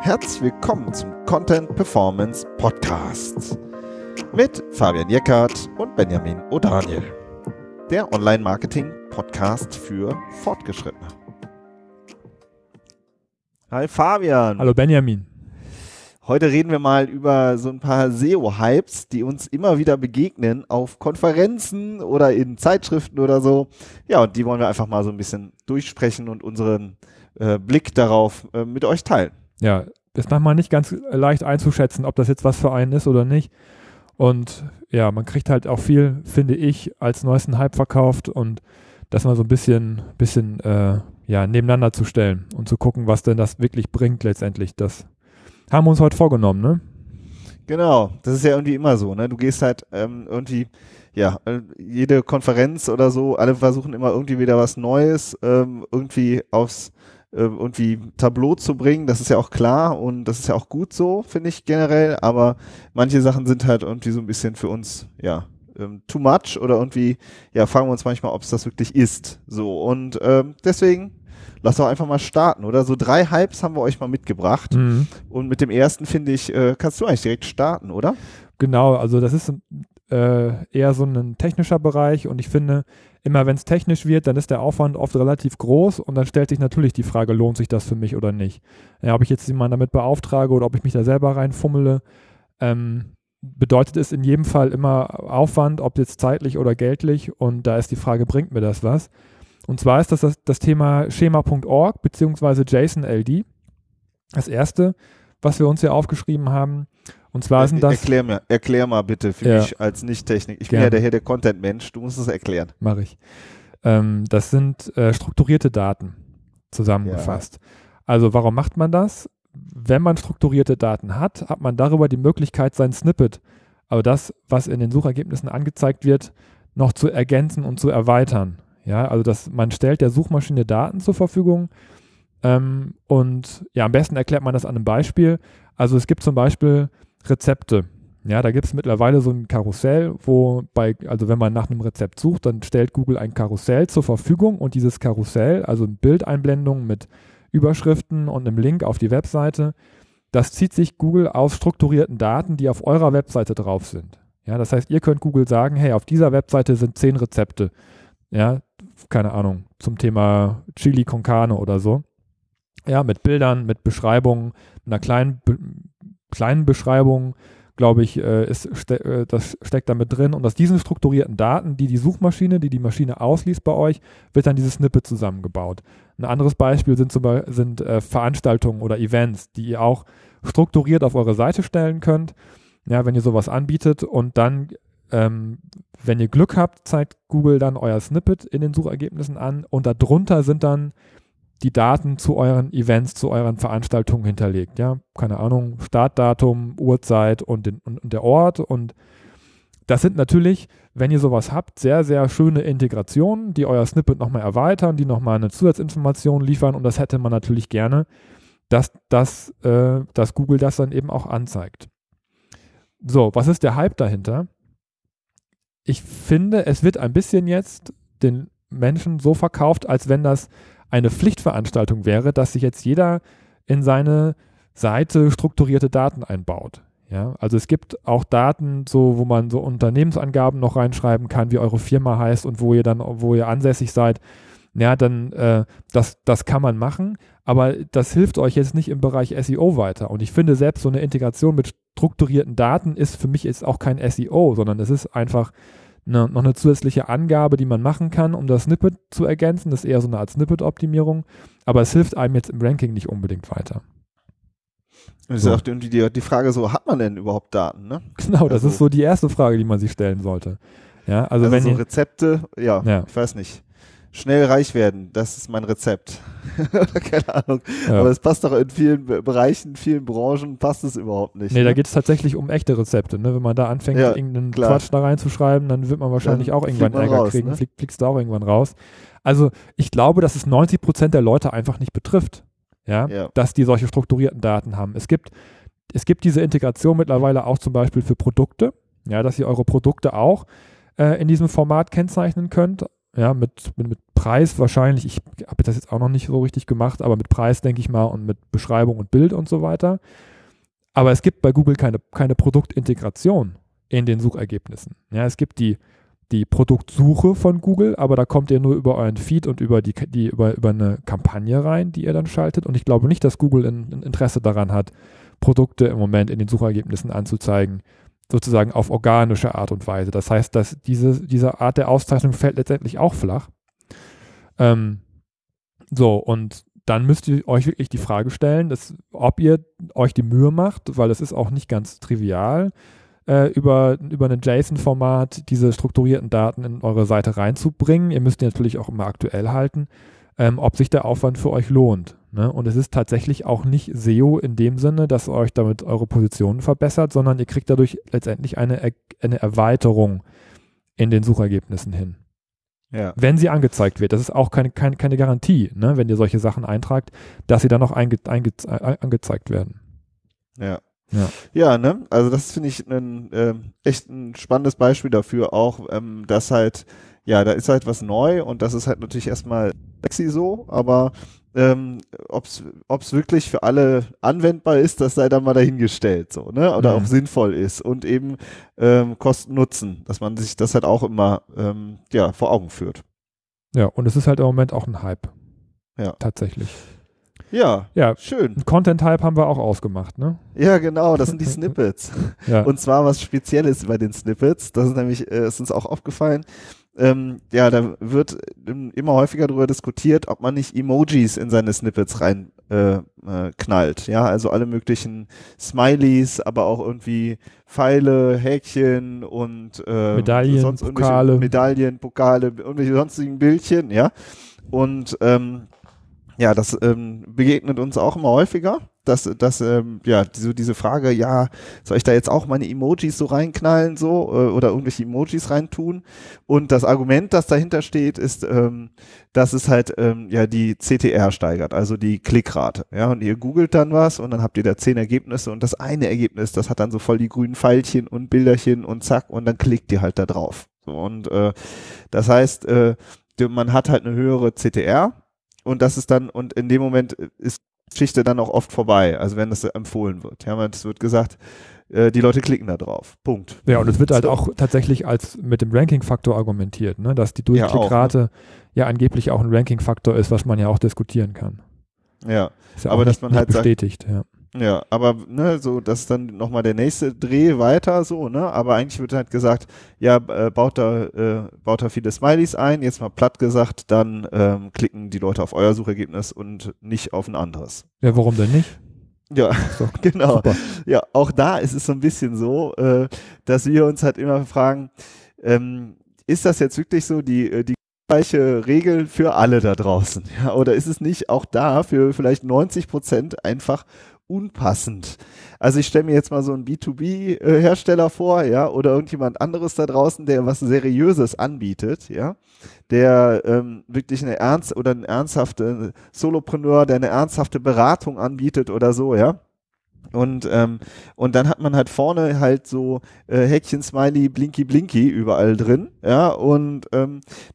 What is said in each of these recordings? Herzlich willkommen zum Content-Performance-Podcast mit Fabian Jeckert und Benjamin O'Daniel, der Online-Marketing-Podcast für Fortgeschrittene. Hi Fabian. Hallo Benjamin. Heute reden wir mal über so ein paar SEO-Hypes, die uns immer wieder begegnen auf Konferenzen oder in Zeitschriften oder so. Ja, und die wollen wir einfach mal so ein bisschen durchsprechen und unseren Blick darauf mit euch teilen. Ja, ist manchmal nicht ganz leicht einzuschätzen, ob das jetzt was für einen ist oder nicht. Und ja, man kriegt halt auch viel, finde ich, als neuesten Hype verkauft und das mal so ein bisschen nebeneinander zu stellen und zu gucken, was denn das wirklich bringt letztendlich. Das haben wir uns heute vorgenommen, ne? Genau, das ist ja irgendwie immer so, ne? Du gehst halt jede Konferenz oder so, alle versuchen immer irgendwie wieder was Neues, irgendwie Tableau zu bringen, das ist ja auch klar und das ist ja auch gut so, finde ich generell, aber manche Sachen sind halt irgendwie so ein bisschen für uns, ja, too much oder irgendwie, ja, fragen wir uns manchmal, ob es das wirklich ist, so und deswegen lass doch einfach mal starten, oder? So 3 Hypes haben wir euch mal mitgebracht und mit dem ersten, finde ich, kannst du eigentlich direkt starten, oder? Genau, also das ist eher so ein technischer Bereich und ich finde, immer wenn es technisch wird, dann ist der Aufwand oft relativ groß und dann stellt sich natürlich die Frage, lohnt sich das für mich oder nicht? Ja, ob ich jetzt jemanden damit beauftrage oder ob ich mich da selber reinfummele, bedeutet es in jedem Fall immer Aufwand, ob jetzt zeitlich oder geldlich und da ist die Frage, bringt mir das was? Und zwar ist das Thema schema.org bzw. JSON-LD das erste, was wir uns hier aufgeschrieben haben. Und zwar sind das... Erklär mal bitte für mich als Nicht-Technik. Ich bin ja der Content-Mensch, du musst es erklären. Mache ich. Das sind strukturierte Daten zusammengefasst. Ja. Also warum macht man das? Wenn man strukturierte Daten hat, hat man darüber die Möglichkeit, sein Snippet, also das, was in den Suchergebnissen angezeigt wird, noch zu ergänzen und zu erweitern. Ja, also man stellt der Suchmaschine Daten zur Verfügung und ja, am besten erklärt man das an einem Beispiel. Also es gibt zum Beispiel Rezepte. Ja, da gibt es mittlerweile so ein Karussell, also wenn man nach einem Rezept sucht, dann stellt Google ein Karussell zur Verfügung und dieses Karussell, also Bildeinblendungen mit Überschriften und einem Link auf die Webseite, das zieht sich Google aus strukturierten Daten, die auf eurer Webseite drauf sind. Ja, das heißt, ihr könnt Google sagen, hey, auf dieser Webseite sind 10 Rezepte. Ja, keine Ahnung, zum Thema Chili con Carne oder so. Ja, mit Bildern, mit Beschreibungen, einer kleinen Beschreibung, glaube ich, das steckt da mit drin. Und aus diesen strukturierten Daten, die Maschine ausliest bei euch, wird dann dieses Snippet zusammengebaut. Ein anderes Beispiel sind Veranstaltungen oder Events, die ihr auch strukturiert auf eure Seite stellen könnt, ja, wenn ihr sowas anbietet. Und dann, wenn ihr Glück habt, zeigt Google dann euer Snippet in den Suchergebnissen an. Und darunter sind dann die Daten zu euren Events, zu euren Veranstaltungen hinterlegt. Ja, keine Ahnung, Startdatum, Uhrzeit und der Ort. Und das sind natürlich, wenn ihr sowas habt, sehr, sehr schöne Integrationen, die euer Snippet nochmal erweitern, die nochmal eine Zusatzinformation liefern. Und das hätte man natürlich gerne, dass Google das dann eben auch anzeigt. So, was ist der Hype dahinter? Ich finde, es wird ein bisschen jetzt den Menschen so verkauft, als wenn das eine Pflichtveranstaltung wäre, dass sich jetzt jeder in seine Seite strukturierte Daten einbaut. Ja, also es gibt auch Daten, so, wo man so Unternehmensangaben noch reinschreiben kann, wie eure Firma heißt und wo ihr ansässig seid. Ja, dann das kann man machen, aber das hilft euch jetzt nicht im Bereich SEO weiter. Und ich finde, selbst so eine Integration mit strukturierten Daten ist für mich jetzt auch kein SEO, sondern es ist einfach noch eine zusätzliche Angabe, die man machen kann, um das Snippet zu ergänzen. Das ist eher so eine Art Snippet-Optimierung, aber es hilft einem jetzt im Ranking nicht unbedingt weiter. Das ist auch irgendwie die Frage so, hat man denn überhaupt Daten? Ne? Genau, das ist so die erste Frage, die man sich stellen sollte. Ja, also wenn so Rezepte, ich weiß nicht. Schnell reich werden, das ist mein Rezept. Keine Ahnung. Ja. Aber es passt doch in vielen Bereichen, vielen Branchen passt es überhaupt nicht. Nee, ne? Da geht es tatsächlich um echte Rezepte. Ne? Wenn man da anfängt, irgendeinen Quatsch da reinzuschreiben, dann wird man wahrscheinlich auch irgendwann Ärger kriegen. Ne? Fliegst du auch irgendwann raus. Also ich glaube, dass es 90% der Leute einfach nicht betrifft, dass die solche strukturierten Daten haben. Es gibt diese Integration mittlerweile auch zum Beispiel für Produkte, dass ihr eure Produkte auch in diesem Format kennzeichnen könnt. Ja, mit Preis wahrscheinlich, ich habe das jetzt auch noch nicht so richtig gemacht, aber mit Preis denke ich mal und mit Beschreibung und Bild und so weiter. Aber es gibt bei Google keine Produktintegration in den Suchergebnissen. Ja, es gibt die Produktsuche von Google, aber da kommt ihr nur über euren Feed und über eine Kampagne rein, die ihr dann schaltet. Und ich glaube nicht, dass Google ein Interesse daran hat, Produkte im Moment in den Suchergebnissen anzuzeigen, sozusagen auf organische Art und Weise. Das heißt, dass diese Art der Auszeichnung fällt letztendlich auch flach. Und dann müsst ihr euch wirklich die Frage stellen, ob ihr euch die Mühe macht, weil es ist auch nicht ganz trivial, über ein JSON-Format diese strukturierten Daten in eure Seite reinzubringen. Ihr müsst die natürlich auch immer aktuell halten, ob sich der Aufwand für euch lohnt. Ne? Und es ist tatsächlich auch nicht SEO in dem Sinne, dass ihr euch damit eure Positionen verbessert, sondern ihr kriegt dadurch letztendlich eine Erweiterung in den Suchergebnissen hin. Ja. Wenn sie angezeigt wird. Das ist auch keine Garantie, ne, wenn ihr solche Sachen eintragt, dass sie dann noch angezeigt werden. Ja. Ja, ne? Also das finde ich echt ein spannendes Beispiel dafür auch, dass halt, ja, da ist halt was neu und das ist halt natürlich erstmal sexy so, aber ob es wirklich für alle anwendbar ist, das sei dann mal dahingestellt, so, ne? Oder auch sinnvoll ist und eben Kosten Nutzen, dass man sich das halt auch immer vor Augen führt. Ja, und es ist halt im Moment auch ein Hype. Ja. Tatsächlich. Ja, schön. Ein Content-Hype haben wir auch ausgemacht, ne? Ja, genau, das sind die Snippets. Ja. Und zwar was Spezielles bei den Snippets, das ist nämlich, ist uns auch aufgefallen, da wird immer häufiger darüber diskutiert, ob man nicht Emojis in seine Snippets rein knallt. Ja, also alle möglichen Smileys, aber auch irgendwie Pfeile, Häkchen und Medaillen, Pokale, irgendwelche sonstigen Bildchen, ja. Und das begegnet uns auch immer häufiger, diese Frage, ja, soll ich da jetzt auch meine Emojis so reinknallen, so, oder irgendwelche Emojis reintun? Und das Argument, das dahinter steht, ist, dass es halt, die CTR steigert, also die Klickrate, ja, und ihr googelt dann was und dann habt ihr da 10 Ergebnisse und das eine Ergebnis, das hat dann so voll die grünen Pfeilchen und Bilderchen und zack, und dann klickt ihr halt da drauf. So, und das heißt, man hat halt eine höhere CTR. Und das ist dann, und in dem Moment ist die Geschichte dann auch oft vorbei, also wenn das empfohlen wird. Ja, es wird gesagt, die Leute klicken da drauf. Punkt. Ja, und es wird halt auch tatsächlich als mit dem Ranking-Faktor argumentiert, ne? Dass die Durchklickrate angeblich auch ein Ranking-Faktor ist, was man ja auch diskutieren kann. Ja, ist ja aber dass man halt bestätigt, sagt, ja, aber ne, so, das ist dann nochmal der nächste Dreh weiter, so, ne? Aber eigentlich wird halt gesagt, ja, baut da viele Smileys ein, jetzt mal platt gesagt, dann klicken die Leute auf euer Suchergebnis und nicht auf ein anderes. Ja, warum denn nicht? Ja, so, genau. Super. Ja, auch da ist es so ein bisschen so, dass wir uns halt immer fragen, ist das jetzt wirklich so die gleiche Regel für alle da draußen? Ja? Oder ist es nicht auch da für vielleicht 90% einfach unpassend? Also ich stelle mir jetzt mal so einen B2B-Hersteller vor, ja, oder irgendjemand anderes da draußen, der was Seriöses anbietet, ja, der wirklich einen ernsthaften Solopreneur, der eine ernsthafte Beratung anbietet oder so, ja. Und dann hat man halt vorne halt so Häkchen, Smiley, Blinky, Blinky überall drin, ja, und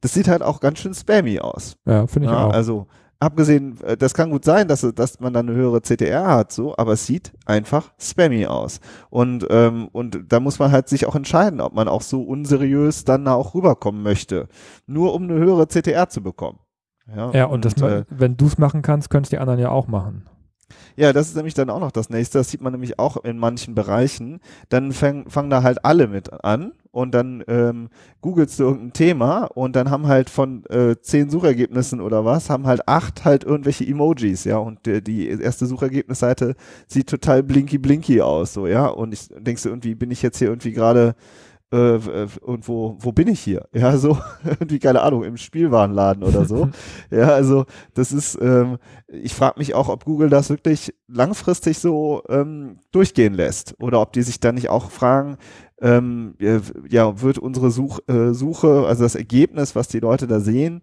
das sieht halt auch ganz schön spammy aus. Ja, finde ich auch. Also abgesehen, das kann gut sein, dass man dann eine höhere CTR hat, so, aber es sieht einfach spammy aus. Und da muss man halt sich auch entscheiden, ob man auch so unseriös dann auch rüberkommen möchte, nur um eine höhere CTR zu bekommen. Ja, und das, wenn du es machen kannst, können es die anderen ja auch machen. Ja, das ist nämlich dann auch noch das Nächste, das sieht man nämlich auch in manchen Bereichen, dann fangen da halt alle mit an und dann googelst du irgendein Thema und dann haben halt von 10 Suchergebnissen oder was, haben halt 8 halt irgendwelche Emojis, ja, und die erste Suchergebnisseite sieht total blinky-blinky aus, so, ja, und ich denkst du irgendwie, bin ich jetzt hier irgendwie gerade wo bin ich hier? Ja, so, irgendwie, keine Ahnung, im Spielwarenladen oder so. Ja, also das ist, ich frage mich auch, ob Google das wirklich langfristig so durchgehen lässt oder ob die sich dann nicht auch fragen, wird unsere Suche, also das Ergebnis, was die Leute da sehen,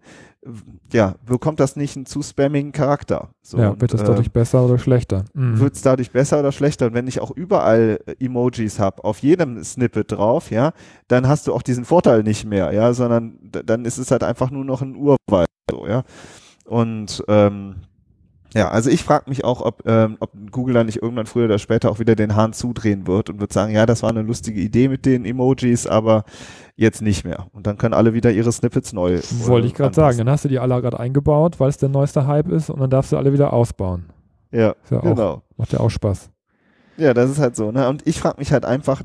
ja, bekommt das nicht einen zu spammigen Charakter. So, ja, wird es dadurch besser oder schlechter? Mhm. Wird es dadurch besser oder schlechter? Und wenn ich auch überall Emojis habe, auf jedem Snippet drauf, ja, dann hast du auch diesen Vorteil nicht mehr, ja, sondern dann ist es halt einfach nur noch ein Urwald, so, ja. Und ja, also ich frage mich auch, ob Google da nicht irgendwann früher oder später auch wieder den Hahn zudrehen wird und wird sagen, ja, das war eine lustige Idee mit den Emojis, aber jetzt nicht mehr. Und dann können alle wieder ihre Snippets neu. Wollte ich gerade sagen, dann hast du die alle gerade eingebaut, weil es der neueste Hype ist und dann darfst du alle wieder ausbauen. Ja, ja, genau. Auch, macht ja auch Spaß. Ja, das ist halt so, ne? Und ich frage mich halt einfach,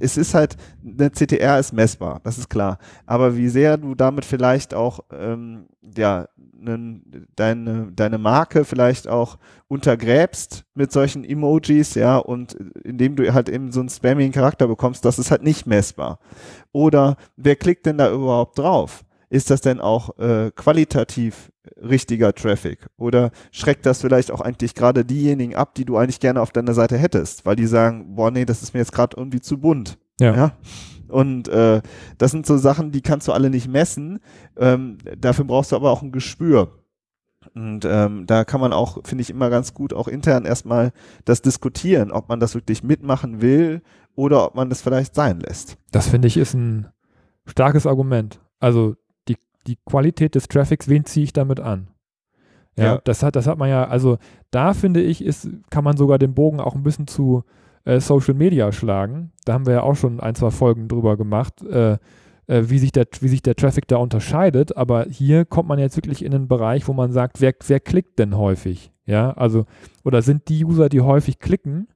es ist halt, eine CTR ist messbar, das ist klar. Aber wie sehr du damit vielleicht auch, ja, deine Marke vielleicht auch untergräbst mit solchen Emojis, ja, und indem du halt eben so einen spammigen Charakter bekommst, das ist halt nicht messbar. Oder wer klickt denn da überhaupt drauf? Ist das denn auch qualitativ richtiger Traffic? Oder schreckt das vielleicht auch eigentlich gerade diejenigen ab, die du eigentlich gerne auf deiner Seite hättest? Weil die sagen, boah, nee, das ist mir jetzt gerade irgendwie zu bunt. Ja, ja? Und das sind so Sachen, die kannst du alle nicht messen. Dafür brauchst du aber auch ein Gespür. Und da kann man auch, finde ich, immer ganz gut auch intern erstmal das diskutieren, ob man das wirklich mitmachen will oder ob man das vielleicht sein lässt. Das, finde ich, ist ein starkes Argument. Also die Qualität des Traffics, wen ziehe ich damit an? Ja, ja. Das hat man ja, also da, finde ich, kann man sogar den Bogen auch ein bisschen zu Social Media schlagen. Da haben wir ja auch schon ein, zwei Folgen drüber gemacht, wie sich der Traffic da unterscheidet. Aber hier kommt man jetzt wirklich in den Bereich, wo man sagt, wer klickt denn häufig? Ja, also, oder sind die User, die häufig klicken,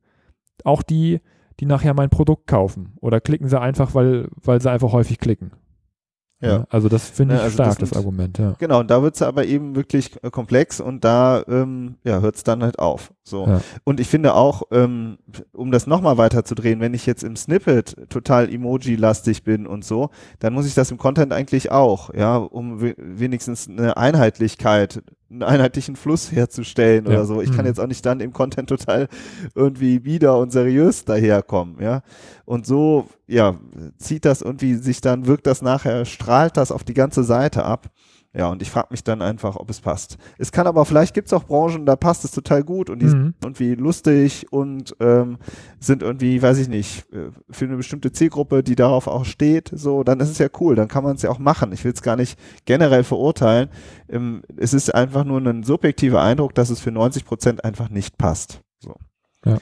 auch die, die nachher mein Produkt kaufen? Oder klicken sie einfach, weil sie einfach häufig klicken? Ja. Also das finde ich stark, das Argument. Ja. Genau, und da wird es aber eben wirklich komplex und da ja, hört es dann halt auf. So. Ja. Und ich finde auch, um das nochmal weiter zu drehen, wenn ich jetzt im Snippet total Emoji-lastig bin und so, dann muss ich das im Content eigentlich auch, ja, um wenigstens eine Einheitlichkeit, einen einheitlichen Fluss herzustellen, ja, oder so. Ich kann jetzt auch nicht dann im Content total irgendwie bieder und seriös daherkommen, ja. Und so, ja, zieht das irgendwie sich dann, wirkt das nachher, strahlt das auf die ganze Seite ab. Ja, und ich frage mich dann einfach, ob es passt. Es kann aber, vielleicht gibt es auch Branchen, da passt es total gut und die sind irgendwie lustig und sind irgendwie, weiß ich nicht, für eine bestimmte Zielgruppe, die darauf auch steht, so, dann ist es ja cool, dann kann man es ja auch machen. Ich will es gar nicht generell verurteilen. Es ist einfach nur ein subjektiver Eindruck, dass es für 90% einfach nicht passt. So. Ja.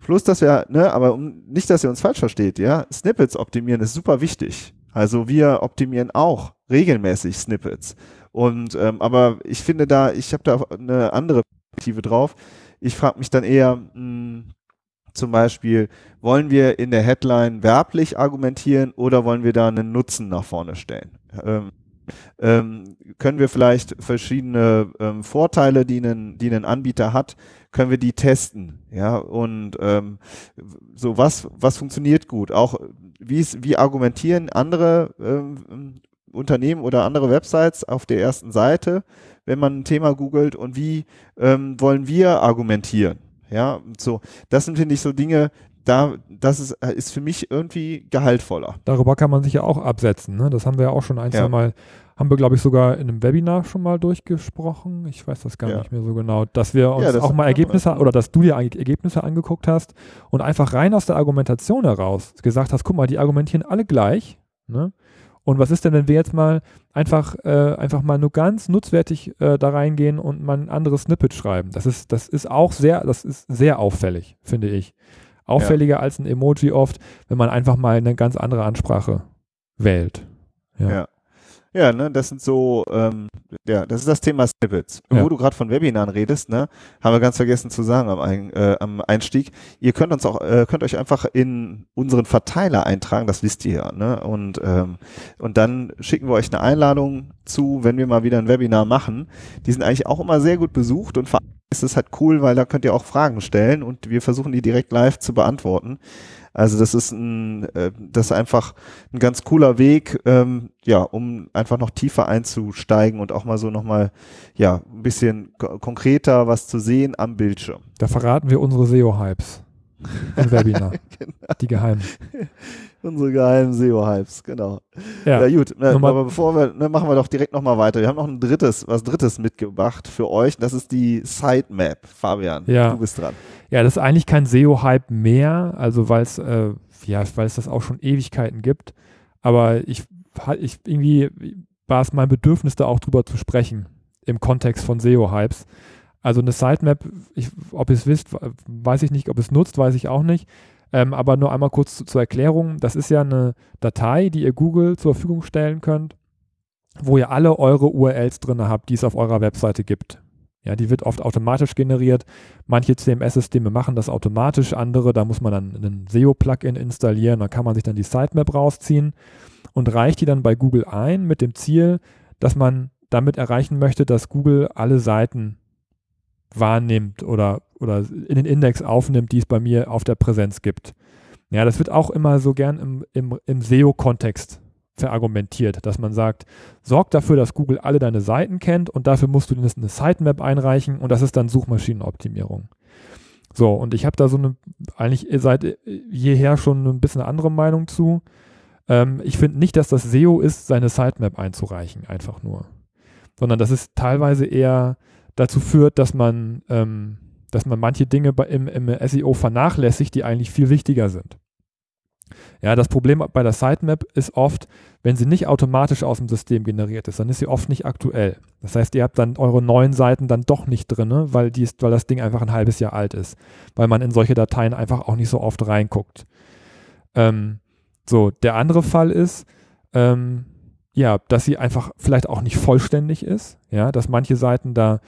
Plus, dass wir, ne, aber nicht, dass ihr uns falsch versteht, ja, Snippets optimieren ist super wichtig. Also wir optimieren auch regelmäßig Snippets. Und aber ich finde da, ich habe da eine andere Perspektive drauf. Ich frage mich dann eher, zum Beispiel, wollen wir in der Headline werblich argumentieren oder wollen wir da einen Nutzen nach vorne stellen? Können wir vielleicht verschiedene Vorteile, die einen Anbieter hat, können wir die testen, ja, und so was funktioniert gut, auch wie argumentieren andere Unternehmen oder andere Websites auf der ersten Seite, wenn man ein Thema googelt, und wie wollen wir argumentieren, ja, so, das sind, finde ich, so Dinge, das ist für mich irgendwie gehaltvoller. Darüber kann man sich ja auch absetzen, ne? Das haben wir ja auch schon ein, zwei Mal, haben wir, glaube ich, sogar in einem Webinar schon mal durchgesprochen. Ich weiß das gar nicht mehr so genau, dass wir uns auch mal Ergebnisse, oder dass du dir Ergebnisse angeguckt hast und einfach rein aus der Argumentation heraus gesagt hast, guck mal, die argumentieren alle gleich, ne? Und was ist denn, wenn wir jetzt mal einfach mal nur ganz nutzwertig da reingehen und mal ein anderes Snippet schreiben? Das ist auch sehr auffällig, finde ich. Auffälliger als ein Emoji oft, wenn man einfach mal eine ganz andere Ansprache wählt. Ja, ja, ne, das sind so, das ist das Thema Snippets. Wo du gerade von Webinaren redest, ne, haben wir ganz vergessen zu sagen am Einstieg. Ihr könnt uns auch, könnt euch einfach in unseren Verteiler eintragen, das wisst ihr ja, ne, und dann schicken wir euch eine Einladung zu, wenn wir mal wieder ein Webinar machen. Die sind eigentlich auch immer sehr gut besucht und ist es halt cool, weil da könnt ihr auch Fragen stellen und wir versuchen, die direkt live zu beantworten. Also das ist einfach ein ganz cooler Weg, um einfach noch tiefer einzusteigen und auch mal so nochmal, ja, ein bisschen konkreter was zu sehen am Bildschirm. Da verraten wir unsere SEO-Hypes im Webinar, genau. Die geheimen. Unsere geheimen SEO-Hypes, genau. Ja, ja gut, aber bevor wir, machen wir doch direkt nochmal weiter. Wir haben noch ein drittes mitgebracht für euch. Das ist die Sitemap. Fabian, ja. Du bist dran. Ja, das ist eigentlich kein SEO-Hype mehr, also weil es das auch schon Ewigkeiten gibt. Aber ich irgendwie war es mein Bedürfnis, da auch drüber zu sprechen im Kontext von SEO-Hypes. Also eine Sitemap, ob ihr es wisst, weiß ich nicht, ob es nutzt, weiß ich auch nicht. Aber nur einmal kurz zur Erklärung. Das ist ja eine Datei, die ihr Google zur Verfügung stellen könnt, wo ihr alle eure URLs drin habt, die es auf eurer Webseite gibt. Ja, die wird oft automatisch generiert. Manche CMS-Systeme machen das automatisch, andere, da muss man dann einen SEO-Plugin installieren, da kann man sich dann die Sitemap rausziehen und reicht die dann bei Google ein mit dem Ziel, dass man damit erreichen möchte, dass Google alle Seiten wahrnimmt oder in den Index aufnimmt, die es bei mir auf der Präsenz gibt. Ja, das wird auch immer so gern im SEO-Kontext verargumentiert, dass man sagt, sorg dafür, dass Google alle deine Seiten kennt und dafür musst du eine Sitemap einreichen und das ist dann Suchmaschinenoptimierung. So, und ich habe da eigentlich seit jeher schon ein bisschen eine andere Meinung zu. Ich finde nicht, dass das SEO ist, seine Sitemap einzureichen, einfach nur. Sondern das ist teilweise eher dazu führt, dass man manche Dinge im SEO vernachlässigt, die eigentlich viel wichtiger sind. Ja, das Problem bei der Sitemap ist oft, wenn sie nicht automatisch aus dem System generiert ist, dann ist sie oft nicht aktuell. Das heißt, ihr habt dann eure neuen Seiten dann doch nicht drin, weil das Ding einfach ein halbes Jahr alt ist, weil man in solche Dateien einfach auch nicht so oft reinguckt. So, der andere Fall ist, dass sie einfach vielleicht auch nicht vollständig ist, ja, dass manche Seiten da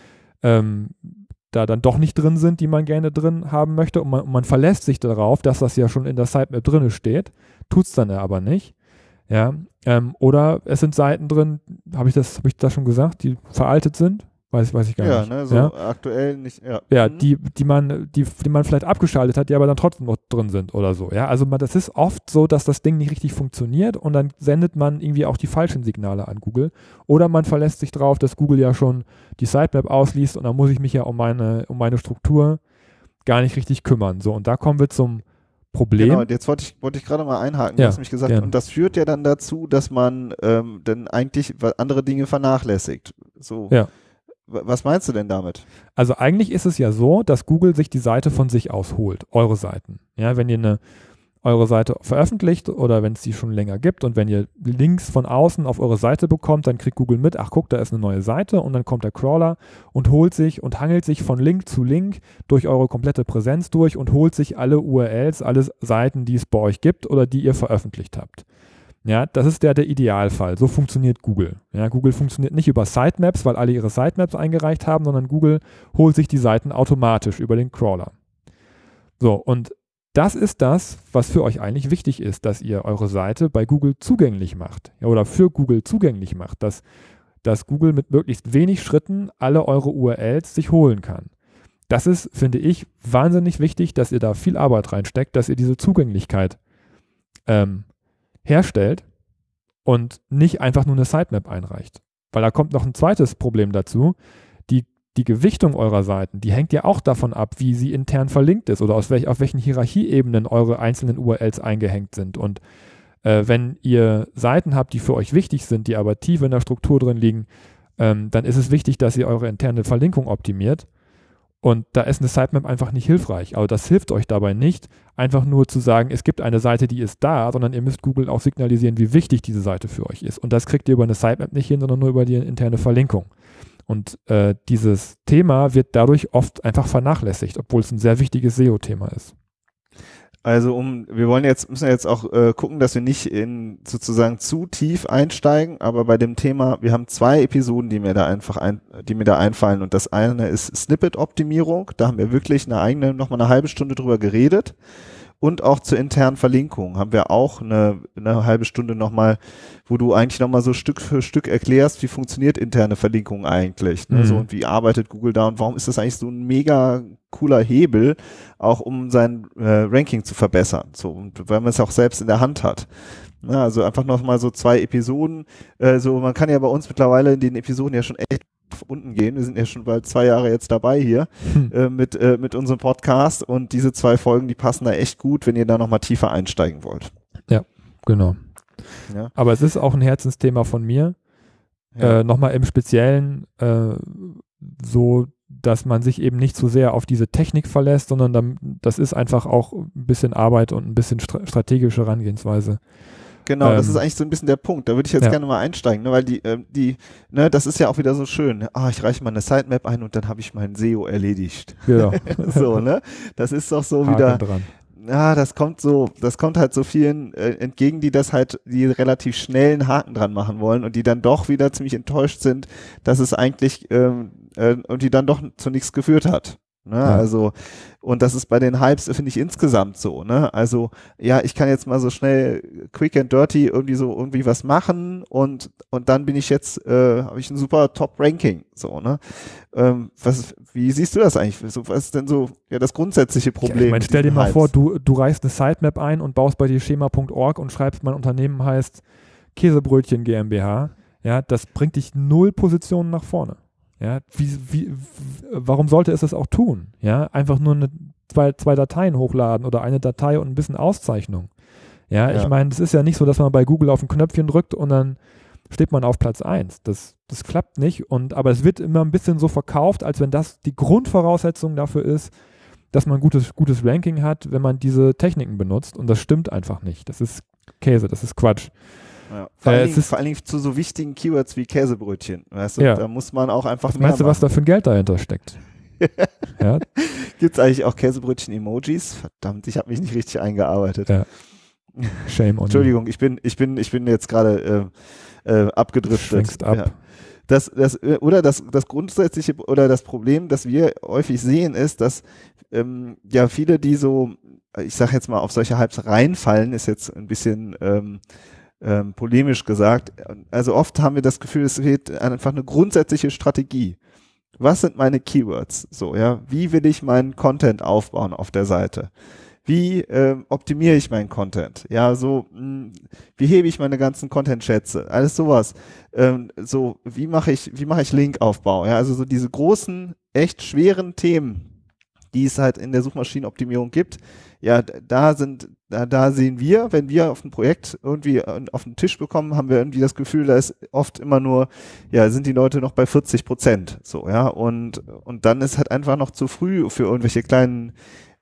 dann doch nicht drin sind, die man gerne drin haben möchte und man verlässt sich darauf, dass das ja schon in der Sitemap drin steht, tut es dann aber nicht. Ja, oder es sind Seiten drin, habe ich das schon gesagt, die veraltet sind, weiß ich gar nicht. Ne, so ja, aktuell nicht. Ja, die man vielleicht abgeschaltet hat, die aber dann trotzdem noch drin sind oder so. Ja, also das ist oft so, dass das Ding nicht richtig funktioniert und dann sendet man irgendwie auch die falschen Signale an Google. Oder man verlässt sich drauf, dass Google ja schon die Sitemap ausliest und dann muss ich mich ja um meine Struktur gar nicht richtig kümmern. So, und da kommen wir zum Problem. Genau, jetzt wollte ich gerade mal einhaken, du hast mich gesagt, und das führt ja dann dazu, dass man dann eigentlich andere Dinge vernachlässigt. So. Ja. Was meinst du denn damit? Also eigentlich ist es ja so, dass Google sich die Seite von sich aus holt, eure Seiten. Ja, wenn ihr eure Seite veröffentlicht oder wenn es die schon länger gibt und wenn ihr Links von außen auf eure Seite bekommt, dann kriegt Google mit, ach guck, da ist eine neue Seite und dann kommt der Crawler und holt sich und hangelt sich von Link zu Link durch eure komplette Präsenz durch und holt sich alle URLs, alle Seiten, die es bei euch gibt oder die ihr veröffentlicht habt. Ja, das ist der Idealfall. So funktioniert Google. Ja, Google funktioniert nicht über Sitemaps, weil alle ihre Sitemaps eingereicht haben, sondern Google holt sich die Seiten automatisch über den Crawler. So, und das ist das, was für euch eigentlich wichtig ist, dass ihr eure Seite bei Google zugänglich macht, ja, oder für Google zugänglich macht, dass Google mit möglichst wenig Schritten alle eure URLs sich holen kann. Das ist, finde ich, wahnsinnig wichtig, dass ihr da viel Arbeit reinsteckt, dass ihr diese Zugänglichkeit herstellt und nicht einfach nur eine Sitemap einreicht. Weil da kommt noch ein zweites Problem dazu. Die Gewichtung eurer Seiten, die hängt ja auch davon ab, wie sie intern verlinkt ist oder auf welchen Hierarchieebenen eure einzelnen URLs eingehängt sind. Und wenn ihr Seiten habt, die für euch wichtig sind, die aber tief in der Struktur drin liegen, dann ist es wichtig, dass ihr eure interne Verlinkung optimiert. Und da ist eine Sitemap einfach nicht hilfreich. Also das hilft euch dabei nicht, einfach nur zu sagen, es gibt eine Seite, die ist da, sondern ihr müsst Google auch signalisieren, wie wichtig diese Seite für euch ist. Und das kriegt ihr über eine Sitemap nicht hin, sondern nur über die interne Verlinkung. Und dieses Thema wird dadurch oft einfach vernachlässigt, obwohl es ein sehr wichtiges SEO-Thema ist. Also wir müssen jetzt auch gucken, dass wir nicht in sozusagen zu tief einsteigen, aber bei dem Thema, wir haben zwei Episoden, die mir da einfallen und das eine ist Snippet-Optimierung, da haben wir wirklich nochmal eine halbe Stunde drüber geredet und auch zur internen Verlinkung haben wir auch eine halbe Stunde nochmal, wo du eigentlich nochmal so Stück für Stück erklärst, wie funktioniert interne Verlinkung eigentlich, ne? So, und wie arbeitet Google da und warum ist das eigentlich so ein mega cooler Hebel, auch um sein Ranking zu verbessern, so, und weil man es auch selbst in der Hand hat. Na, also einfach nochmal so zwei Episoden, so, man kann ja bei uns mittlerweile in den Episoden ja schon echt unten gehen, wir sind ja schon bald 2 Jahre jetzt dabei hier mit unserem Podcast und diese 2 Folgen, die passen da echt gut, wenn ihr da nochmal tiefer einsteigen wollt. Ja, Genau. Ja. Aber es ist auch ein Herzensthema von mir. Ja. Nochmal im Speziellen so, dass man sich eben nicht so sehr auf diese Technik verlässt, sondern das ist einfach auch ein bisschen Arbeit und ein bisschen strategische Herangehensweise. Genau, das ist eigentlich so ein bisschen der Punkt. Da würde ich jetzt gerne mal einsteigen, ne, weil das ist ja auch wieder so schön. Ah, ich reiche mal eine Sitemap ein und dann habe ich meinen SEO erledigt. Genau. So, ne? Das ist doch so Haken wieder dran. Ja, das kommt halt so vielen entgegen, die die relativ schnell einen Haken dran machen wollen und die dann doch wieder ziemlich enttäuscht sind, dass es eigentlich und die dann doch zu nichts geführt hat. Ne? Ja. Also, und das ist bei den Hypes, finde ich, insgesamt so, ne? Also, ja, ich kann jetzt mal so schnell quick and dirty irgendwie was machen und dann bin ich jetzt, habe ich ein super Top-Ranking, so, ne? Wie siehst du das eigentlich? Was ist denn so, ja, das grundsätzliche Problem? Ja, ich meine, stell dir mal vor, du reißt eine Sitemap ein und baust bei dir schema.org und schreibst, mein Unternehmen heißt Käsebrötchen GmbH. Ja, das bringt dich 0 Positionen nach vorne. Ja, warum sollte es das auch tun? Ja, einfach nur zwei Dateien hochladen oder eine Datei und ein bisschen Auszeichnung. Ja, ja. Ich meine, es ist ja nicht so, dass man bei Google auf ein Knöpfchen drückt und dann steht man auf Platz 1. Das klappt nicht, aber es wird immer ein bisschen so verkauft, als wenn das die Grundvoraussetzung dafür ist, dass man ein gutes Ranking hat, wenn man diese Techniken benutzt, und das stimmt einfach nicht. Das ist Käse, das ist Quatsch. Ja. Vor allen Dingen zu so wichtigen Keywords wie Käsebrötchen. Weißt du? Ja. Da muss man auch einfach mehr machen. Meinst du, was da für ein Geld dahinter steckt? Ja. Gibt es eigentlich auch Käsebrötchen-Emojis? Verdammt, ich habe mich nicht richtig eingearbeitet. Ja. Shame on Entschuldigung, you. Ich bin jetzt gerade abgedriftet. Du schwenkst ab. Ja. Das grundsätzliche oder das Problem, das wir häufig sehen, ist, dass ja viele, die so, ich sage jetzt mal, auf solche Hypes reinfallen, ist jetzt ein bisschen polemisch gesagt, also oft haben wir das Gefühl, es fehlt einfach eine grundsätzliche Strategie. Was sind meine Keywords? So, ja, wie will ich meinen Content aufbauen auf der Seite? Wie optimiere ich meinen Content? Ja, so, wie hebe ich meine ganzen Content-Schätze? Alles sowas. So, wie mache ich Linkaufbau? Ja, also so diese großen, echt schweren Themen, die es halt in der Suchmaschinenoptimierung gibt. Ja, da sehen wir, wenn wir auf ein Projekt irgendwie auf den Tisch bekommen, haben wir irgendwie das Gefühl, da ist oft immer nur, ja, sind die Leute noch bei 40%, so, ja, und dann ist halt einfach noch zu früh für irgendwelche kleinen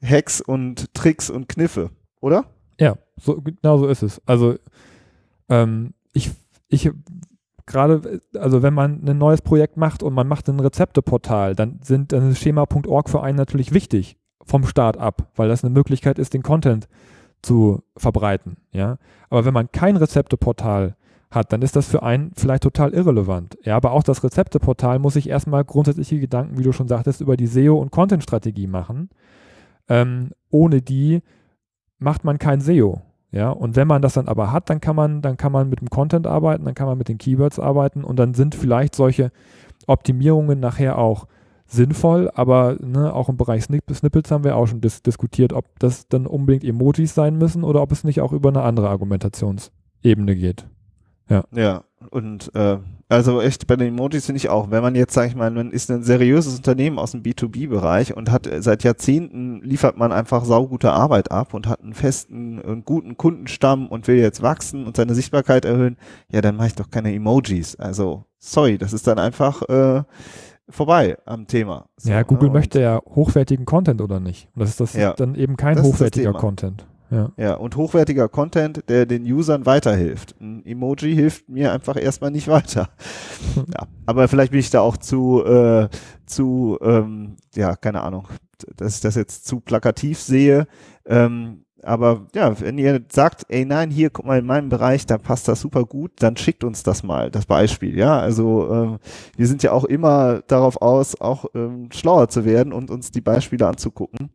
Hacks und Tricks und Kniffe, oder? Ja, so, genau so ist es. Also, also wenn man ein neues Projekt macht und man macht ein Rezepteportal, dann ist schema.org für einen natürlich wichtig vom Start ab, weil das eine Möglichkeit ist, den Content zu verbreiten, ja. Aber wenn man kein Rezepteportal hat, dann ist das für einen vielleicht total irrelevant. Ja, aber auch das Rezepteportal muss sich erstmal grundsätzliche Gedanken, wie du schon sagtest, über die SEO- und Content-Strategie machen. Ohne die macht man kein SEO, ja. Und wenn man das dann aber hat, dann kann man mit dem Content arbeiten, dann kann man mit den Keywords arbeiten und dann sind vielleicht solche Optimierungen nachher auch sinnvoll, aber ne, auch im Bereich Snippets haben wir auch schon diskutiert, ob das dann unbedingt Emojis sein müssen oder ob es nicht auch über eine andere Argumentationsebene geht. Ja, ja, und also echt bei den Emojis finde ich auch, wenn man jetzt, sage ich mal, man ist ein seriöses Unternehmen aus dem B2B-Bereich und hat seit Jahrzehnten, liefert man einfach saugute Arbeit ab und hat einen festen und guten Kundenstamm und will jetzt wachsen und seine Sichtbarkeit erhöhen, ja, dann mache ich doch keine Emojis. Also, sorry, das ist dann einfach vorbei am Thema. So, ja, Google möchte ja hochwertigen Content oder nicht? Und das ist dann eben kein hochwertiger Content. Ja. Ja, und hochwertiger Content, der den Usern weiterhilft. Ein Emoji hilft mir einfach erstmal nicht weiter. Ja, aber vielleicht bin ich da auch zu keine Ahnung, dass ich das jetzt zu plakativ sehe. Aber ja, wenn ihr sagt, ey nein, hier, guck mal, in meinem Bereich, da passt das super gut, dann schickt uns das mal, das Beispiel, ja. Also wir sind ja auch immer darauf aus, auch schlauer zu werden und uns die Beispiele anzugucken.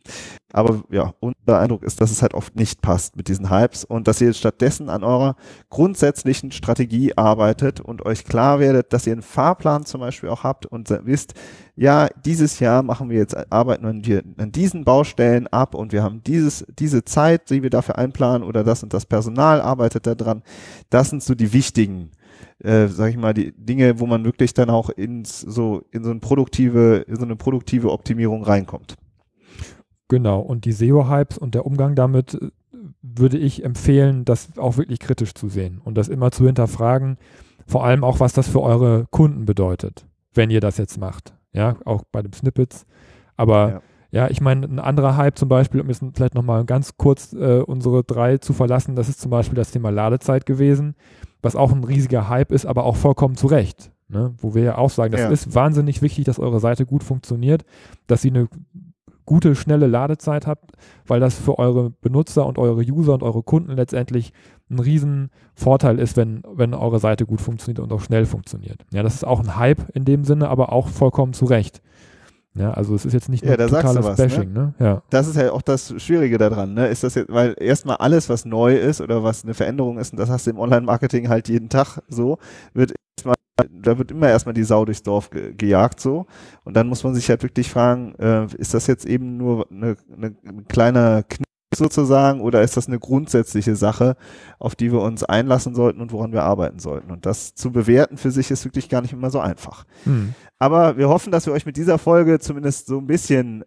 Aber ja, unser Eindruck ist, dass es halt oft nicht passt mit diesen Hypes und dass ihr stattdessen an eurer grundsätzlichen Strategie arbeitet und euch klar werdet, dass ihr einen Fahrplan zum Beispiel auch habt und wisst, ja, dieses Jahr arbeiten wir an diesen Baustellen ab und wir haben diese Zeit, die wir dafür einplanen, oder das und das Personal arbeitet da dran. Das sind so die wichtigen, sag ich mal, die Dinge, wo man wirklich dann auch in so eine produktive Optimierung reinkommt. Genau, und die SEO-Hypes und der Umgang damit würde ich empfehlen, das auch wirklich kritisch zu sehen und das immer zu hinterfragen, vor allem auch, was das für eure Kunden bedeutet, wenn ihr das jetzt macht. Ja, auch bei den Snippets. Aber ja, ich meine, ein anderer Hype zum Beispiel, um jetzt vielleicht nochmal ganz kurz unsere drei zu verlassen, das ist zum Beispiel das Thema Ladezeit gewesen, was auch ein riesiger Hype ist, aber auch vollkommen zu Recht. Ne? Wo wir ja auch sagen, das ist wahnsinnig wichtig, dass eure Seite gut funktioniert, dass sie eine gute, schnelle Ladezeit habt, weil das für eure Benutzer und eure User und eure Kunden letztendlich ein riesen Vorteil ist, wenn eure Seite gut funktioniert und auch schnell funktioniert. Ja, das ist auch ein Hype in dem Sinne, aber auch vollkommen zu Recht. Ja, also es ist jetzt nicht nur totales Bashing. Ne? Ja. Das ist ja halt auch das Schwierige daran. Ne? Ist das jetzt, weil erstmal alles, was neu ist oder was eine Veränderung ist, und das hast du im Online-Marketing halt jeden Tag so, da wird immer erstmal die Sau durchs Dorf gejagt so, und dann muss man sich halt wirklich fragen, ist das jetzt eben nur ein kleiner Knick sozusagen oder ist das eine grundsätzliche Sache, auf die wir uns einlassen sollten und woran wir arbeiten sollten, und das zu bewerten für sich ist wirklich gar nicht immer so einfach. Aber wir hoffen, dass wir euch mit dieser Folge zumindest so ein bisschen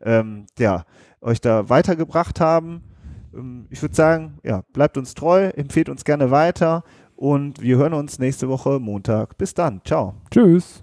euch da weitergebracht haben. Ich würde sagen, ja, bleibt uns treu, empfehlt uns gerne weiter. Und wir hören uns nächste Woche Montag. Bis dann. Ciao. Tschüss.